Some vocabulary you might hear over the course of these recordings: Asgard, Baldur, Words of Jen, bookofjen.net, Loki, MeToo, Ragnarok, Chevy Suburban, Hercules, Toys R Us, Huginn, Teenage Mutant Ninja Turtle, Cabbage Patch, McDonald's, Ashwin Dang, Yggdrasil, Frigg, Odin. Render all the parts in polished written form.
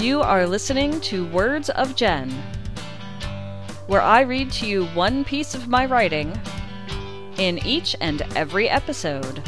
You are listening to Words of Jen, where I read to you one piece of my writing in each and every episode.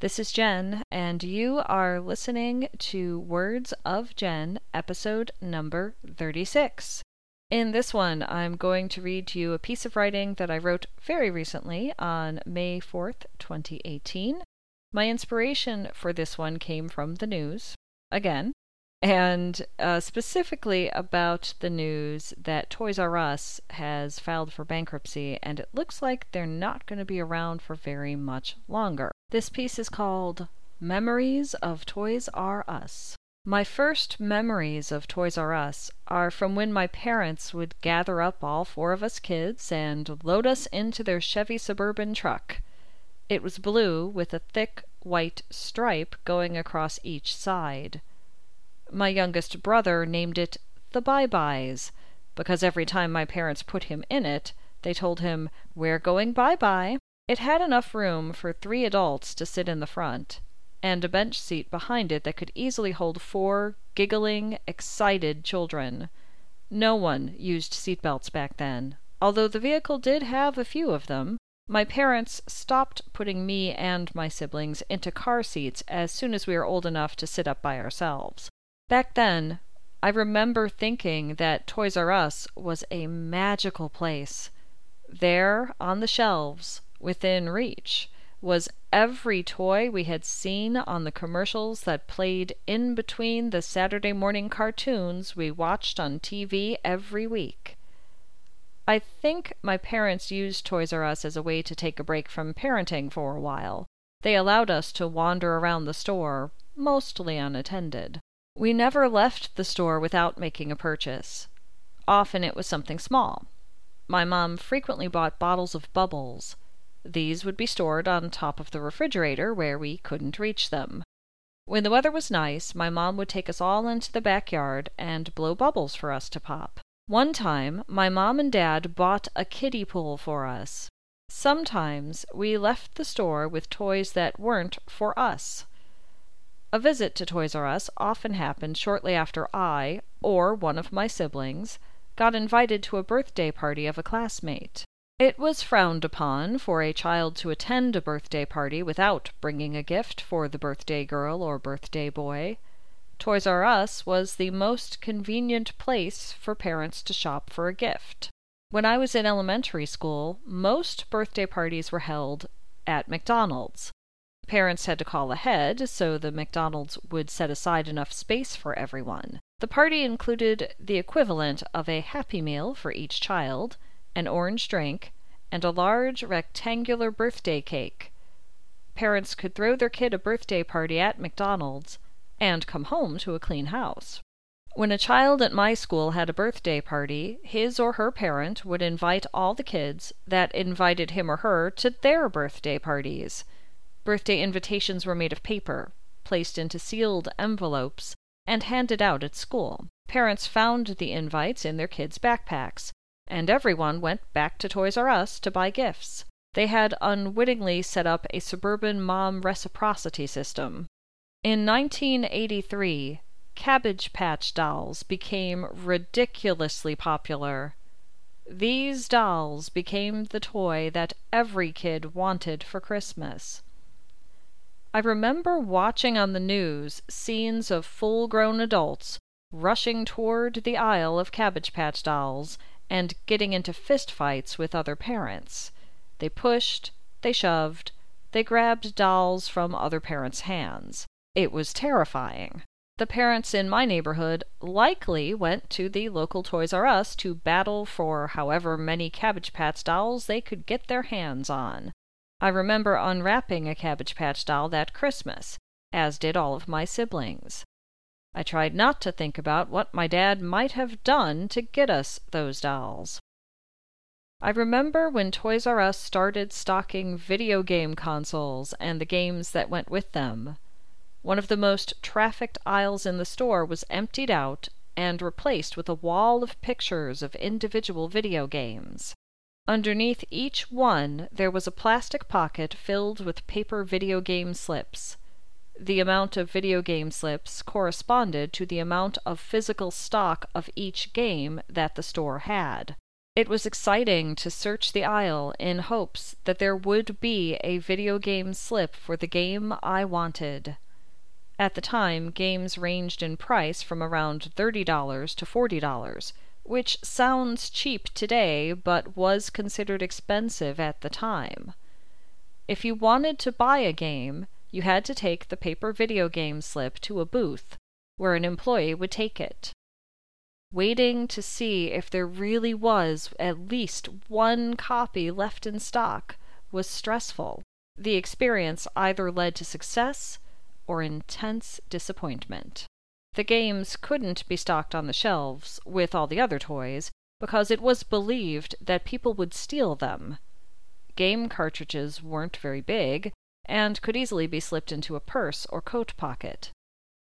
This is Jen, and you are listening to Words of Jen, episode number 36. In this one, I'm going to read to you a piece of writing that I wrote very recently on May 4th, 2018. My inspiration for this one came from the news, again, and specifically about the news that Toys R Us has filed for bankruptcy, and it looks like they're not going to be around for very much longer. This piece is called Memories of Toys R Us. My first memories of Toys R Us are from when my parents would gather up all four of us kids and load us into their Chevy Suburban truck. It was blue with a thick white stripe going across each side. My youngest brother named it the Bye-Byes because every time my parents put him in it, they told him, "We're going bye-bye." It had enough room for 3 adults to sit in the front, and a bench seat behind it that could easily hold 4 giggling, excited children. No one used seatbelts back then, although the vehicle did have a few of them. My parents stopped putting me and my siblings into car seats as soon as we were old enough to sit up by ourselves. Back then, I remember thinking that Toys R Us was a magical place. There, on the shelves, within reach, was every toy we had seen on the commercials that played in between the Saturday morning cartoons we watched on TV every week. I think my parents used Toys R Us as a way to take a break from parenting for a while. They allowed us to wander around the store, mostly unattended. We never left the store without making a purchase. Often it was something small. My mom frequently bought bottles of bubbles. These would be stored on top of the refrigerator where we couldn't reach them. When the weather was nice, my mom would take us all into the backyard and blow bubbles for us to pop. One time, my mom and dad bought a kiddie pool for us. Sometimes we left the store with toys that weren't for us. A visit to Toys R Us often happened shortly after I, or one of my siblings, got invited to a birthday party of a classmate. It was frowned upon for a child to attend a birthday party without bringing a gift for the birthday girl or birthday boy. Toys R Us was the most convenient place for parents to shop for a gift. When I was in elementary school, most birthday parties were held at McDonald's. Parents had to call ahead, so the McDonald's would set aside enough space for everyone. The party included the equivalent of a Happy Meal for each child, an orange drink, and a large rectangular birthday cake. Parents could throw their kid a birthday party at McDonald's and come home to a clean house. When a child at my school had a birthday party, his or her parent would invite all the kids that invited him or her to their birthday parties. Birthday invitations were made of paper, placed into sealed envelopes, and handed out at school. Parents found the invites in their kids' backpacks, and everyone went back to Toys R Us to buy gifts. They had unwittingly set up a suburban mom reciprocity system. In 1983, Cabbage Patch dolls became ridiculously popular. These dolls became the toy that every kid wanted for Christmas. I remember watching on the news scenes of full-grown adults rushing toward the aisle of Cabbage Patch dolls and getting into fistfights with other parents. They pushed, they shoved, they grabbed dolls from other parents' hands. It was terrifying. The parents in my neighborhood likely went to the local Toys R Us to battle for however many Cabbage Patch dolls they could get their hands on. I remember unwrapping a Cabbage Patch doll that Christmas, as did all of my siblings. I tried not to think about what my dad might have done to get us those dolls. I remember when Toys R Us started stocking video game consoles and the games that went with them. One of the most trafficked aisles in the store was emptied out and replaced with a wall of pictures of individual video games. Underneath each one, there was a plastic pocket filled with paper video game slips. The amount of video game slips corresponded to the amount of physical stock of each game that the store had. It was exciting to search the aisle in hopes that there would be a video game slip for the game I wanted. At the time, games ranged in price from around $30 to $40, which sounds cheap today but was considered expensive at the time. If you wanted to buy a game, you had to take the paper video game slip to a booth, where an employee would take it. Waiting to see if there really was at least one copy left in stock was stressful. The experience either led to success or intense disappointment. The games couldn't be stocked on the shelves with all the other toys because it was believed that people would steal them. Game cartridges weren't very big and could easily be slipped into a purse or coat pocket.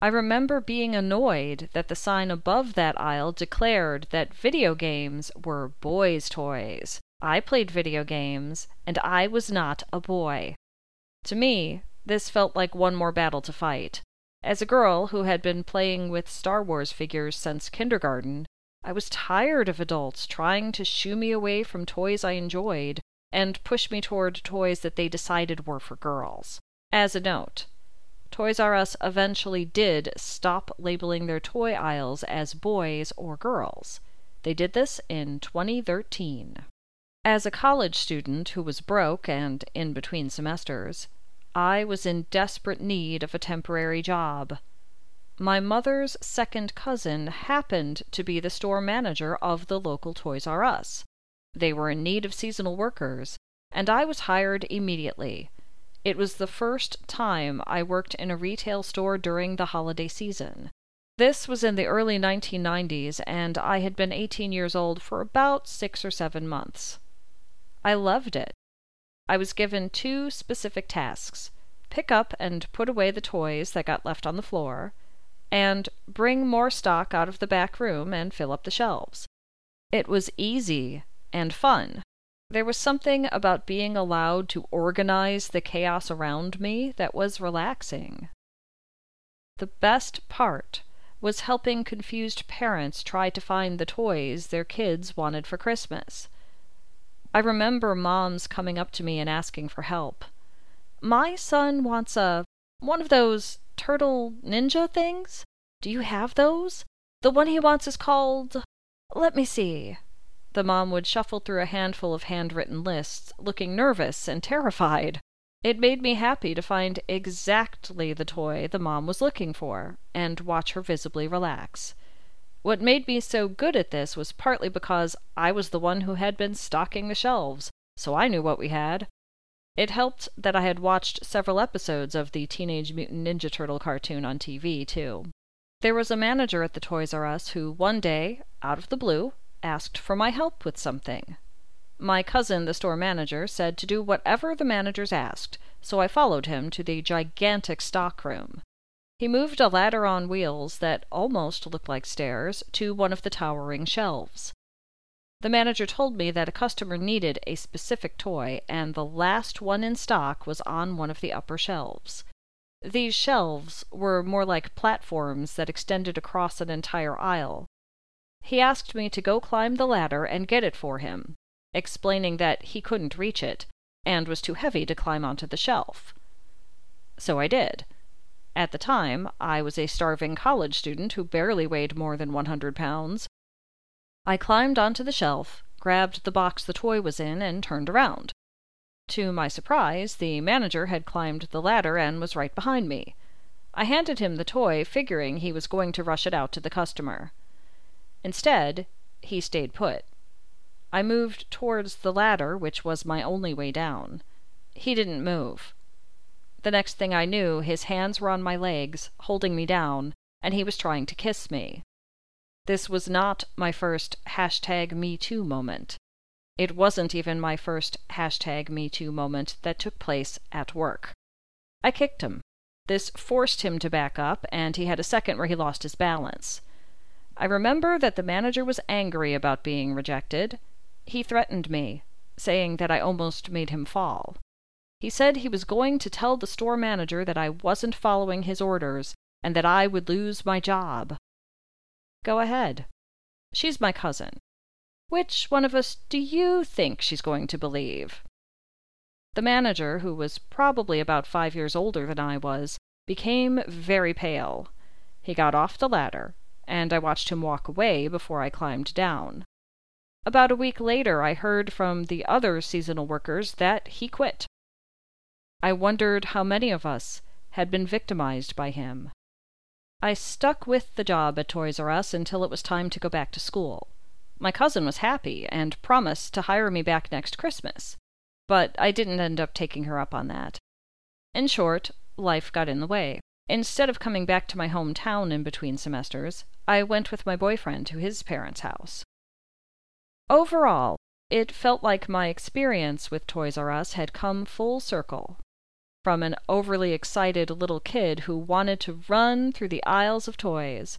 I remember being annoyed that the sign above that aisle declared that video games were boys' toys. I played video games, and I was not a boy. To me, this felt like one more battle to fight. As a girl who had been playing with Star Wars figures since kindergarten, I was tired of adults trying to shoo me away from toys I enjoyed and push me toward toys that they decided were for girls. As a note, Toys R Us eventually did stop labeling their toy aisles as boys or girls. They did this in 2013. As a college student who was broke and in between semesters, I was in desperate need of a temporary job. My mother's second cousin happened to be the store manager of the local Toys R Us. They were in need of seasonal workers, and I was hired immediately. It was the first time I worked in a retail store during the holiday season. This was in the early 1990s, and I had been 18 years old for about 6 or 7 months. I loved it. I was given 2 specific tasks: pick up and put away the toys that got left on the floor, and bring more stock out of the back room and fill up the shelves. It was easy and fun. There was something about being allowed to organize the chaos around me that was relaxing. The best part was helping confused parents try to find the toys their kids wanted for Christmas. I remember moms coming up to me and asking for help. "My son wants one of those turtle ninja things. Do you have those? The one he wants is called... Let me see." The mom would shuffle through a handful of handwritten lists, looking nervous and terrified. It made me happy to find exactly the toy the mom was looking for, and watch her visibly relax. What made me so good at this was partly because I was the one who had been stocking the shelves, so I knew what we had. It helped that I had watched several episodes of the Teenage Mutant Ninja Turtle cartoon on TV, too. There was a manager at the Toys R Us who, one day, out of the blue, asked for my help with something. My cousin, the store manager, said to do whatever the managers asked, so I followed him to the gigantic stockroom. He moved a ladder on wheels that almost looked like stairs to one of the towering shelves. The manager told me that a customer needed a specific toy, and the last one in stock was on one of the upper shelves. These shelves were more like platforms that extended across an entire aisle. He asked me to go climb the ladder and get it for him, explaining that he couldn't reach it and was too heavy to climb onto the shelf. So I did. At the time, I was a starving college student who barely weighed more than 100 pounds. I climbed onto the shelf, grabbed the box the toy was in, and turned around. To my surprise, the manager had climbed the ladder and was right behind me. I handed him the toy, figuring he was going to rush it out to the customer. Instead, he stayed put. I moved towards the ladder, which was my only way down. He didn't move. The next thing I knew, his hands were on my legs, holding me down, and he was trying to kiss me. This was not my first #MeToo moment. It wasn't even my first #MeToo moment that took place at work. I kicked him. This forced him to back up, and he had a second where he lost his balance. I remember that the manager was angry about being rejected. He threatened me, saying that I almost made him fall. He said he was going to tell the store manager that I wasn't following his orders and that I would lose my job. Go ahead. She's my cousin. Which one of us do you think she's going to believe? The manager, who was probably about 5 years older than I was, became very pale. He got off the ladder, and I watched him walk away before I climbed down. About a week later, I heard from the other seasonal workers that he quit. I wondered how many of us had been victimized by him. I stuck with the job at Toys R Us until it was time to go back to school. My cousin was happy and promised to hire me back next Christmas, but I didn't end up taking her up on that. In short, life got in the way. Instead of coming back to my hometown in between semesters, I went with my boyfriend to his parents' house. Overall, it felt like my experience with Toys R Us had come full circle. From an overly excited little kid who wanted to run through the aisles of toys,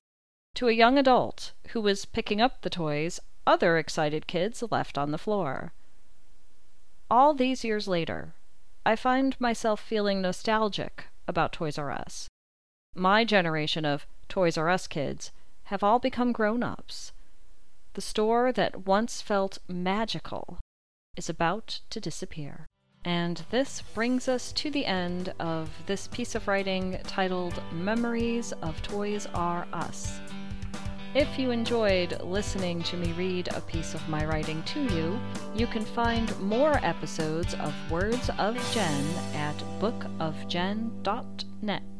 to a young adult who was picking up the toys other excited kids left on the floor. All these years later, I find myself feeling nostalgic about Toys R Us. My generation of Toys R Us kids have all become grown-ups. The store that once felt magical is about to disappear. And this brings us to the end of this piece of writing titled Memories of Toys R Us. If you enjoyed listening to me read a piece of my writing to you, you can find more episodes of Words of Jen at bookofjen.net.